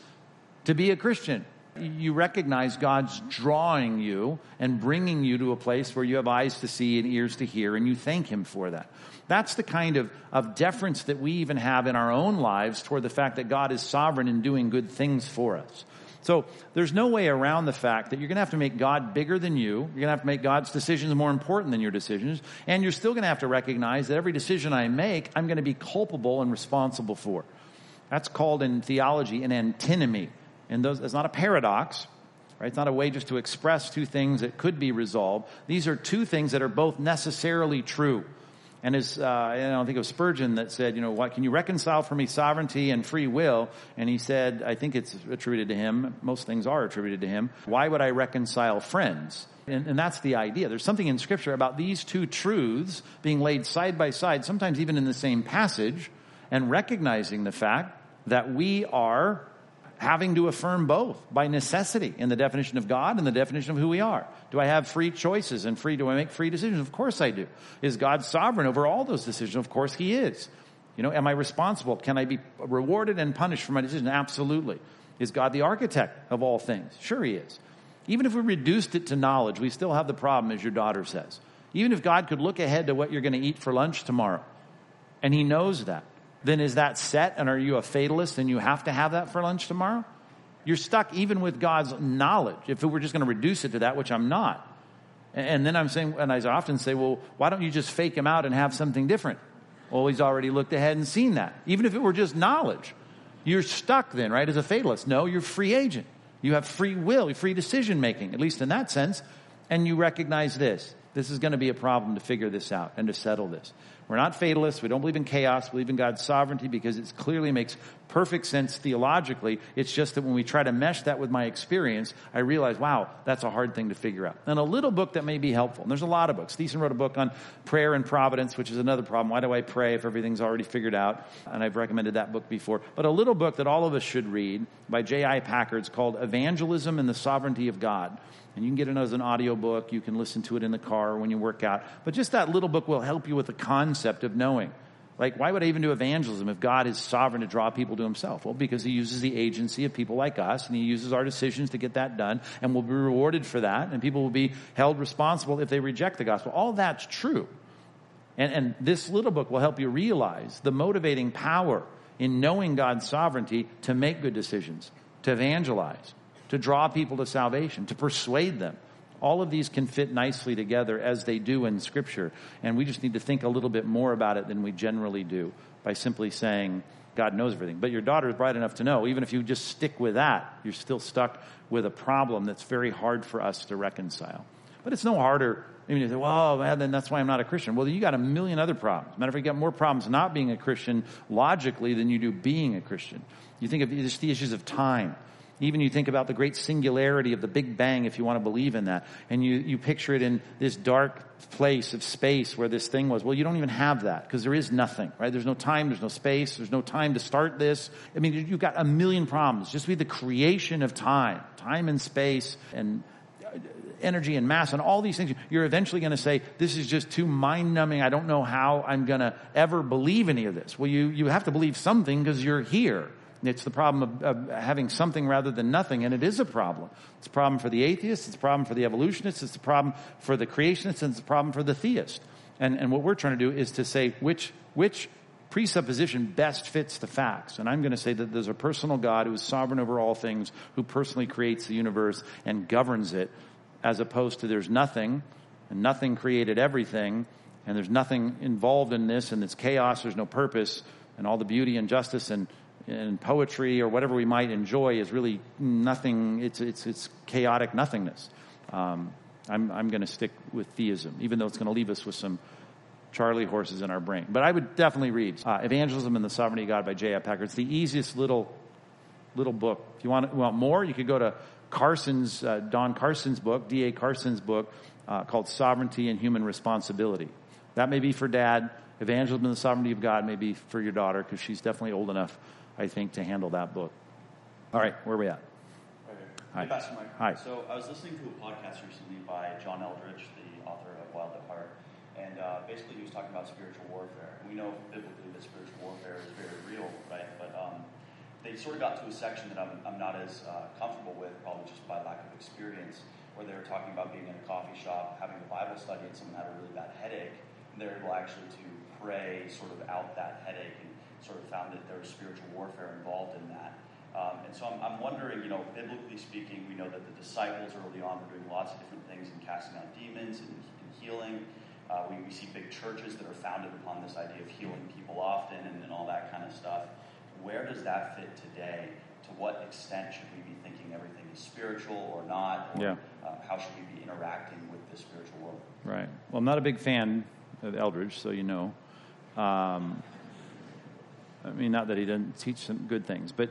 to be a Christian. You recognize God's drawing you and bringing you to a place where you have eyes to see and ears to hear, and you thank him for that. That's the kind of, of deference that we even have in our own lives toward the fact that God is sovereign in doing good things for us. So there's no way around the fact that you're going to have to make God bigger than you. You're going to have to make God's decisions more important than your decisions. And you're still going to have to recognize that every decision I make, I'm going to be culpable and responsible for. That's called in theology an antinomy. And those, it's not a paradox, right? It's not a way just to express two things that could be resolved. These are two things that are both necessarily true. And as, uh, and I think it was Spurgeon that said, you know, what can you reconcile for me sovereignty and free will? And he said, I think it's attributed to him. Most things are attributed to him. Why would I reconcile friends? And, and that's the idea. There's something in Scripture about these two truths being laid side by side, sometimes even in the same passage, and recognizing the fact that we are having to affirm both by necessity in the definition of God and the definition of who we are. Do I have free choices and free, do I make free decisions? Of course I do. Is God sovereign over all those decisions? Of course he is. You know, am I responsible? Can I be rewarded and punished for my decision? Absolutely. Is God the architect of all things? Sure he is. Even if we reduced it to knowledge, we still have the problem, as your daughter says. Even if God could look ahead to what you're going to eat for lunch tomorrow, and he knows that, then is that set, and are you a fatalist and you have to have that for lunch tomorrow? You're stuck even with God's knowledge, if we're just going to reduce it to that, which I'm not. And then I'm saying, and I often say, well, why don't you just fake him out and have something different? Well, he's already looked ahead and seen that. Even if it were just knowledge, you're stuck then, right, as a fatalist. No, you're a free agent. You have free will, free decision-making, at least in that sense, and you recognize this. This is going to be a problem to figure this out and to settle this. We're not fatalists. We don't believe in chaos. We believe in God's sovereignty because it clearly makes perfect sense theologically. It's just that when we try to mesh that with my experience, I realize, wow, that's a hard thing to figure out. And a little book that may be helpful, and there's a lot of books. Thiessen wrote a book on prayer and providence, which is another problem. Why do I pray if everything's already figured out? And I've recommended that book before. But a little book that all of us should read by J I Packard is called Evangelism and the Sovereignty of God. And you can get it as an audiobook. You can listen to it in the car when you work out. But just that little book will help you with the concept of knowing. Like, why would I even do evangelism if God is sovereign to draw people to himself? Well, because he uses the agency of people like us, and he uses our decisions to get that done, and we'll be rewarded for that, and people will be held responsible if they reject the gospel. All that's true. And, and this little book will help you realize the motivating power in knowing God's sovereignty to make good decisions, to evangelize, to draw people to salvation, to persuade them. All of these can fit nicely together as they do in Scripture. And we just need to think a little bit more about it than we generally do by simply saying, God knows everything. But your daughter is bright enough to know, even if you just stick with that, you're still stuck with a problem that's very hard for us to reconcile. But it's no harder. I mean, you say, well, man, then that's why I'm not a Christian. Well, you got a million other problems. Matter of fact, you got more problems not being a Christian logically than you do being a Christian. You think of just the issues of time. Even you think about the great singularity of the Big Bang, if you want to believe in that, and you, you picture it in this dark place of space where this thing was. Well, you don't even have that because there is nothing, right? There's no time, there's no space, there's no time to start this. I mean, you've got a million problems just with the creation of time, time and space and energy and mass and all these things. You're eventually going to say, this is just too mind-numbing. I don't know how I'm going to ever believe any of this. Well, you, you have to believe something because you're here. It's the problem of, of having something rather than nothing, and it is a problem. It's a problem for the atheist, it's a problem for the evolutionist, it's a problem for the creationist, and it's a problem for the theist. And, and what we're trying to do is to say which, which presupposition best fits the facts. And I'm going to say that there's a personal God who is sovereign over all things, who personally creates the universe and governs it, as opposed to there's nothing, and nothing created everything, and there's nothing involved in this, and it's chaos, there's no purpose, and all the beauty and justice and And poetry or whatever we might enjoy is really nothing. It's it's it's chaotic nothingness. Um, I'm I'm going to stick with theism, even though it's going to leave us with some Charlie horses in our brain. But I would definitely read uh, Evangelism and the Sovereignty of God by J I Packard. It's the easiest little little book. If you want, want more, you could go to Carson's, uh, Don Carson's book, D A Carson's book, uh, called Sovereignty and Human Responsibility. That may be for dad. Evangelism and the Sovereignty of God may be for your daughter, because she's definitely old enough, I think, to handle that book. All right, where are we at? Hi. Hey, Pastor Mike. Hi. So I was listening to a podcast recently by John Eldridge, the author of Wild at Heart, and uh, basically he was talking about spiritual warfare. We know biblically that spiritual warfare is very real, right? But um, they sort of got to a section that I'm, I'm not as uh, comfortable with, probably just by lack of experience, where they were talking about being in a coffee shop, having a Bible study, and someone had a really bad headache, and they were able actually to pray sort of out that headache, and sort of found that there was spiritual warfare involved in that. Um, and so I'm, I'm wondering, you know, biblically speaking, we know that the disciples early on were doing lots of different things and casting out demons and, and healing. Uh, we, we see big churches that are founded upon this idea of healing people often and, and all that kind of stuff. Where does that fit today? To what extent should we be thinking everything is spiritual or not? Or, yeah. uh, how should we be interacting with the spiritual world? Right. Well, I'm not a big fan of Eldridge, so you know. Um, I mean, not that he doesn't teach some good things, but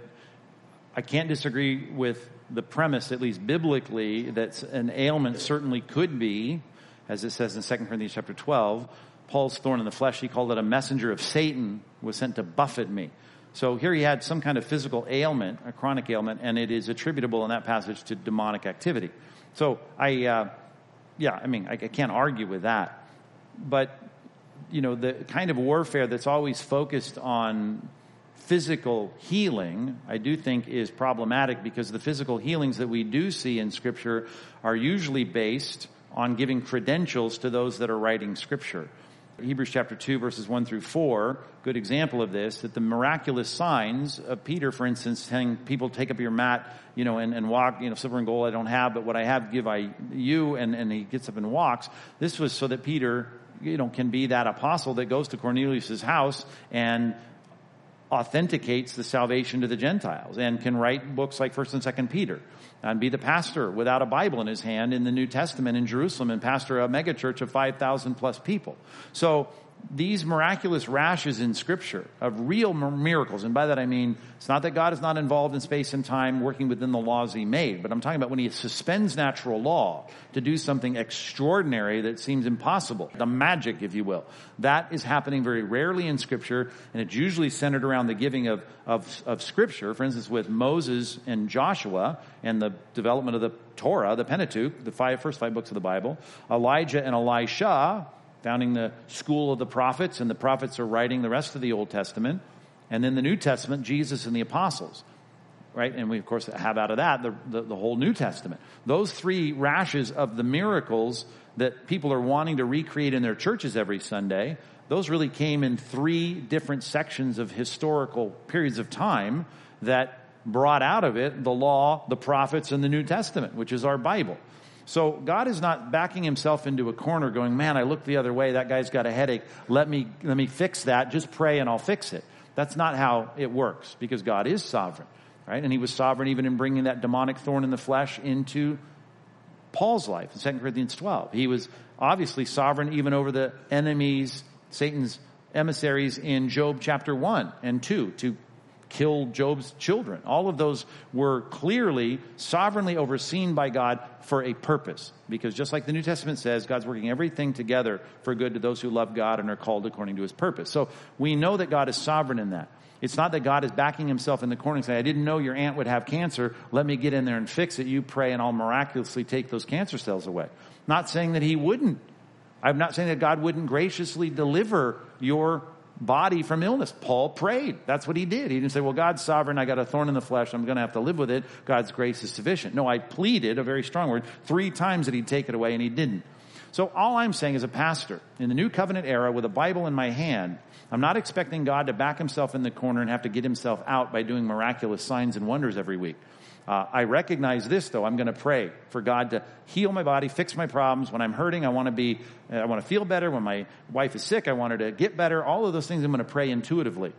I can't disagree with the premise, at least biblically, that an ailment certainly could be, as it says in Second Corinthians chapter twelve, Paul's thorn in the flesh, he called it a messenger of Satan, was sent to buffet me. So here he had some kind of physical ailment, a chronic ailment, and it is attributable in that passage to demonic activity. So I, uh, yeah, I mean, I, I can't argue with that. But, you know, the kind of warfare that's always focused on physical healing, I do think, is problematic, because the physical healings that we do see in Scripture are usually based on giving credentials to those that are writing Scripture. Hebrews chapter two, verses one through four, good example of this, that the miraculous signs of Peter, for instance, telling people, take up your mat, you know, and, and walk, you know, silver and gold I don't have, but what I have give I you, and, and he gets up and walks. This was so that Peter, you know, can be that apostle that goes to Cornelius' house and authenticates the salvation to the Gentiles, and can write books like First and Second Peter, and be the pastor without a Bible in his hand in the New Testament in Jerusalem, and pastor a megachurch of five thousand plus people. So these miraculous rashes in Scripture of real miracles, and by that I mean, it's not that God is not involved in space and time working within the laws he made, but I'm talking about when he suspends natural law to do something extraordinary that seems impossible, the magic, if you will. That is happening very rarely in Scripture, and it's usually centered around the giving of, of, of Scripture, for instance, with Moses and Joshua and the development of the Torah, the Pentateuch, the five, first five books of the Bible, Elijah and Elisha, founding the school of the prophets, and the prophets are writing the rest of the Old Testament. And then the New Testament, Jesus and the apostles, right? And we, of course, have out of that the, the, the whole New Testament. Those three rashes of the miracles that people are wanting to recreate in their churches every Sunday, those really came in three different sections of historical periods of time that brought out of it the law, the prophets, and the New Testament, which is our Bible. So God is not backing himself into a corner going, man, I looked the other way. That guy's got a headache. Let me, let me fix that. Just pray and I'll fix it. That's not how it works, because God is sovereign, right? And he was sovereign even in bringing that demonic thorn in the flesh into Paul's life in Second Corinthians twelve. He was obviously sovereign even over the enemies, Satan's emissaries in Job chapter one and two to kill Job's children. All of those were clearly sovereignly overseen by God for a purpose, because just like the New Testament says, God's working everything together for good to those who love God and are called according to his purpose. So we know that God is sovereign in that. It's not that God is backing himself in the corner and saying, I didn't know your aunt would have cancer. Let me get in there and fix it. You pray and I'll miraculously take those cancer cells away. Not saying that he wouldn't. I'm not saying that God wouldn't graciously deliver your body from illness. Paul prayed. That's what he did. He didn't say, well, God's sovereign. I got a thorn in the flesh. I'm going to have to live with it. God's grace is sufficient. No, I pleaded, a very strong word, three times that he'd take it away, and he didn't. So all I'm saying as a pastor in the New Covenant era with a Bible in my hand, I'm not expecting God to back himself in the corner and have to get himself out by doing miraculous signs and wonders every week. Uh, I recognize this, though. I'm going to pray for God to heal my body, fix my problems. When I'm hurting, I want to be, I want to feel better. When my wife is sick, I want her to get better. All of those things I'm going to pray intuitively.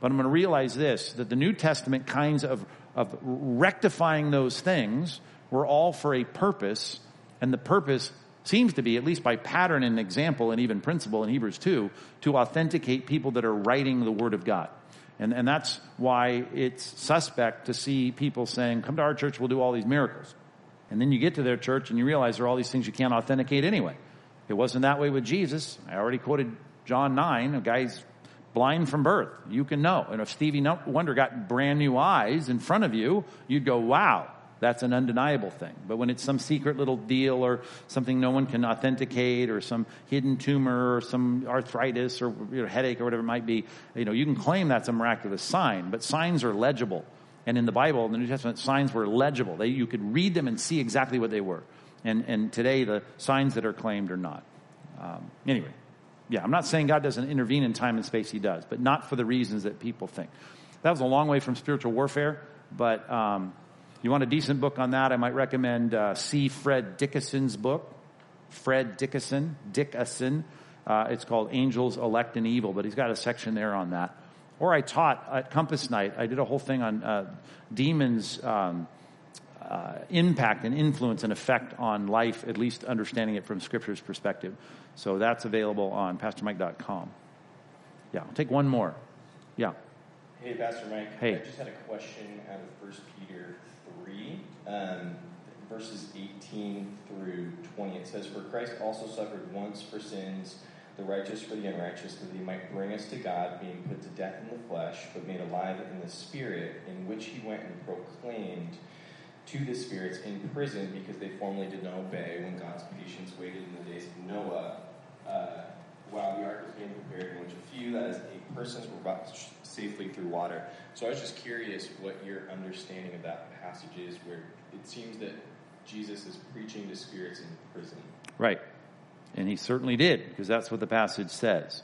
But I'm going to realize this, that the New Testament kinds of, of rectifying those things were all for a purpose. And the purpose seems to be, at least by pattern and example and even principle in Hebrews two, to authenticate people that are writing the Word of God. And and that's why it's suspect to see people saying, come to our church, we'll do all these miracles. And then you get to their church and you realize there are all these things you can't authenticate anyway. It wasn't that way with Jesus. I already quoted John nine, a guy's blind from birth. You can know. And if Stevie Wonder got brand new eyes in front of you, you'd go, wow, that's an undeniable thing. But when it's some secret little deal or something no one can authenticate or some hidden tumor or some arthritis or you know, headache or whatever it might be, you know, you can claim that's a miraculous sign, but signs are legible. And in the Bible, in the New Testament, signs were legible. They, you could read them and see exactly what they were. And and today, the signs that are claimed are not. Um, anyway, yeah, I'm not saying God doesn't intervene in time and space. He does, but not for the reasons that people think. That was a long way from spiritual warfare, but um, you want a decent book on that, I might recommend uh, C. Fred Dickinson's book. Fred Dickinson, Dickinson. Uh, it's called Angels Elect and Evil, but he's got a section there on that. Or I taught at Compass Night. I did a whole thing on uh, demons' um, uh, impact and influence and effect on life, at least understanding it from Scripture's perspective. So that's available on pastor mike dot com. Yeah, I'll take one more. Yeah. Hey, Pastor Mike. Hey. I just had a question out of First Peter three, um, verses eighteen through twenty. It says, "For Christ also suffered once for sins, the righteous for the unrighteous, that he might bring us to God, being put to death in the flesh, but made alive in the spirit, in which he went and proclaimed to the spirits in prison, because they formerly did not obey, when God's patience waited in the days of Noah, uh, while the ark was being prepared, in which a few, that is, eight persons, were brought safely through water." So I was just curious what your understanding of that passage is, where it seems that Jesus is preaching to spirits in prison. Right. And he certainly did, because that's what the passage says.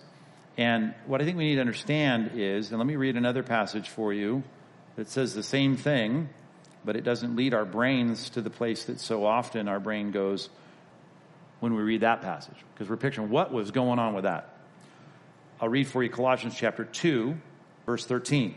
And what I think we need to understand is, and let me read another passage for you that says the same thing, but it doesn't lead our brains to the place that so often our brain goes when we read that passage, because we're picturing what was going on with that. I'll read for you Colossians chapter two, verse thirteen.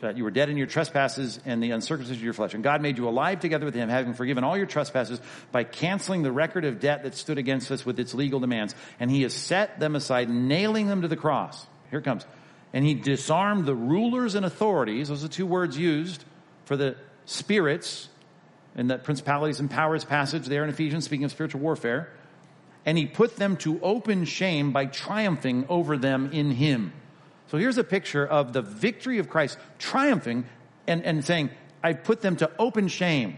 "That you were dead in your trespasses and the uncircumcision of your flesh. And God made you alive together with him, having forgiven all your trespasses by canceling the record of debt that stood against us with its legal demands. And he has set them aside, nailing them to the cross." Here it comes. "And he disarmed the rulers and authorities." Those are the two words used for the spirits in the principalities and powers passage there in Ephesians, speaking of spiritual warfare. "And he put them to open shame by triumphing over them in him." So here's a picture of the victory of Christ triumphing and, and saying, "I put them to open shame."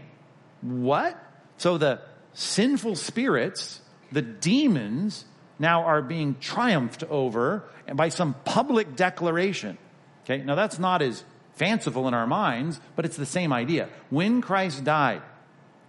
What? So the sinful spirits, the demons, now are being triumphed over and by some public declaration. Okay, now that's not as fanciful in our minds, but it's the same idea. When Christ died,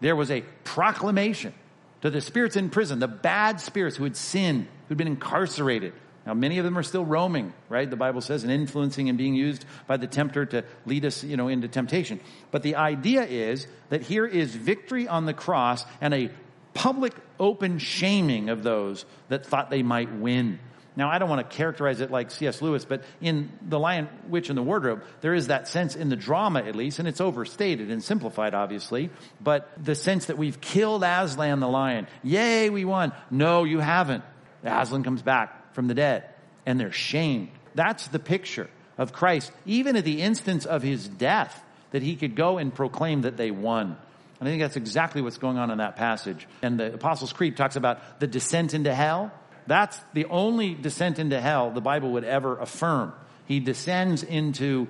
there was a proclamation to the spirits in prison, the bad spirits who had sinned, who'd been incarcerated. Now, many of them are still roaming, right? The Bible says, and influencing and being used by the tempter to lead us, you know, into temptation. But the idea is that here is victory on the cross and a public open shaming of those that thought they might win. Now, I don't want to characterize it like C S Lewis, but in The Lion, Witch, and the Wardrobe, there is that sense in the drama, at least, and it's overstated and simplified, obviously, but the sense that we've killed Aslan the lion. Yay, we won. No, you haven't. Aslan comes back from the dead, and they're shamed. That's the picture of Christ, even at the instance of his death, that he could go and proclaim that they won. And I think that's exactly what's going on in that passage. And the Apostles' Creed talks about the descent into hell. That's the only descent into hell the Bible would ever affirm. He descends into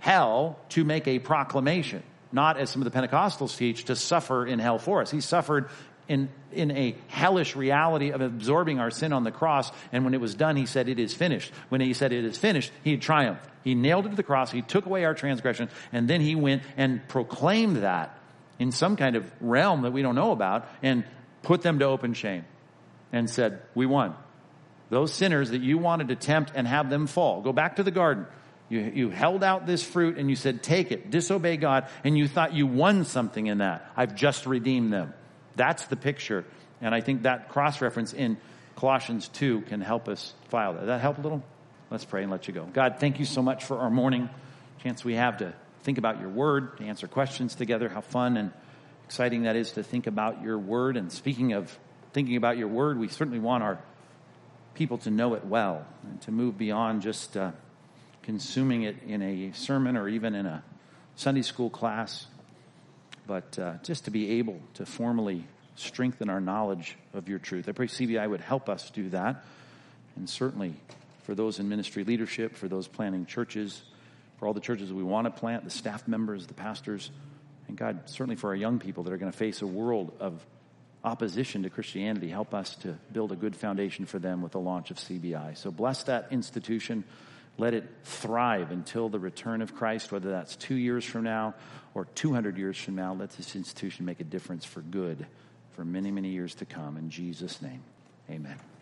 hell to make a proclamation, not, as some of the Pentecostals teach, to suffer in hell for us. He suffered In, in a hellish reality of absorbing our sin on the cross. And when it was done, he said, "It is finished." When he said, "It is finished," he triumphed. He nailed it to the cross. He took away our transgression. And then he went and proclaimed that in some kind of realm that we don't know about and put them to open shame and said, "We won." Those sinners that you wanted to tempt and have them fall. Go back to the garden. You, you held out this fruit and you said, "Take it." Disobey God. And you thought you won something in that. "I've just redeemed them." That's the picture, and I think that cross-reference in Colossians two can help us file that. Does that help a little? Let's pray and let you go. God, thank you so much for our morning, chance we have to think about your word, to answer questions together. How fun and exciting that is to think about your word. And speaking of thinking about your word, we certainly want our people to know it well and to move beyond just uh, consuming it in a sermon or even in a Sunday school class. but uh, just to be able to formally strengthen our knowledge of your truth. I pray C B I would help us do that, and certainly for those in ministry leadership, for those planning churches, for all the churches we want to plant, the staff members, the pastors, and God, certainly for our young people that are going to face a world of opposition to Christianity, help us to build a good foundation for them with the launch of C B I. So bless that institution. Let it thrive until the return of Christ, whether that's two years from now or two hundred years from now. Let this institution make a difference for good for many, many years to come. In Jesus' name, amen.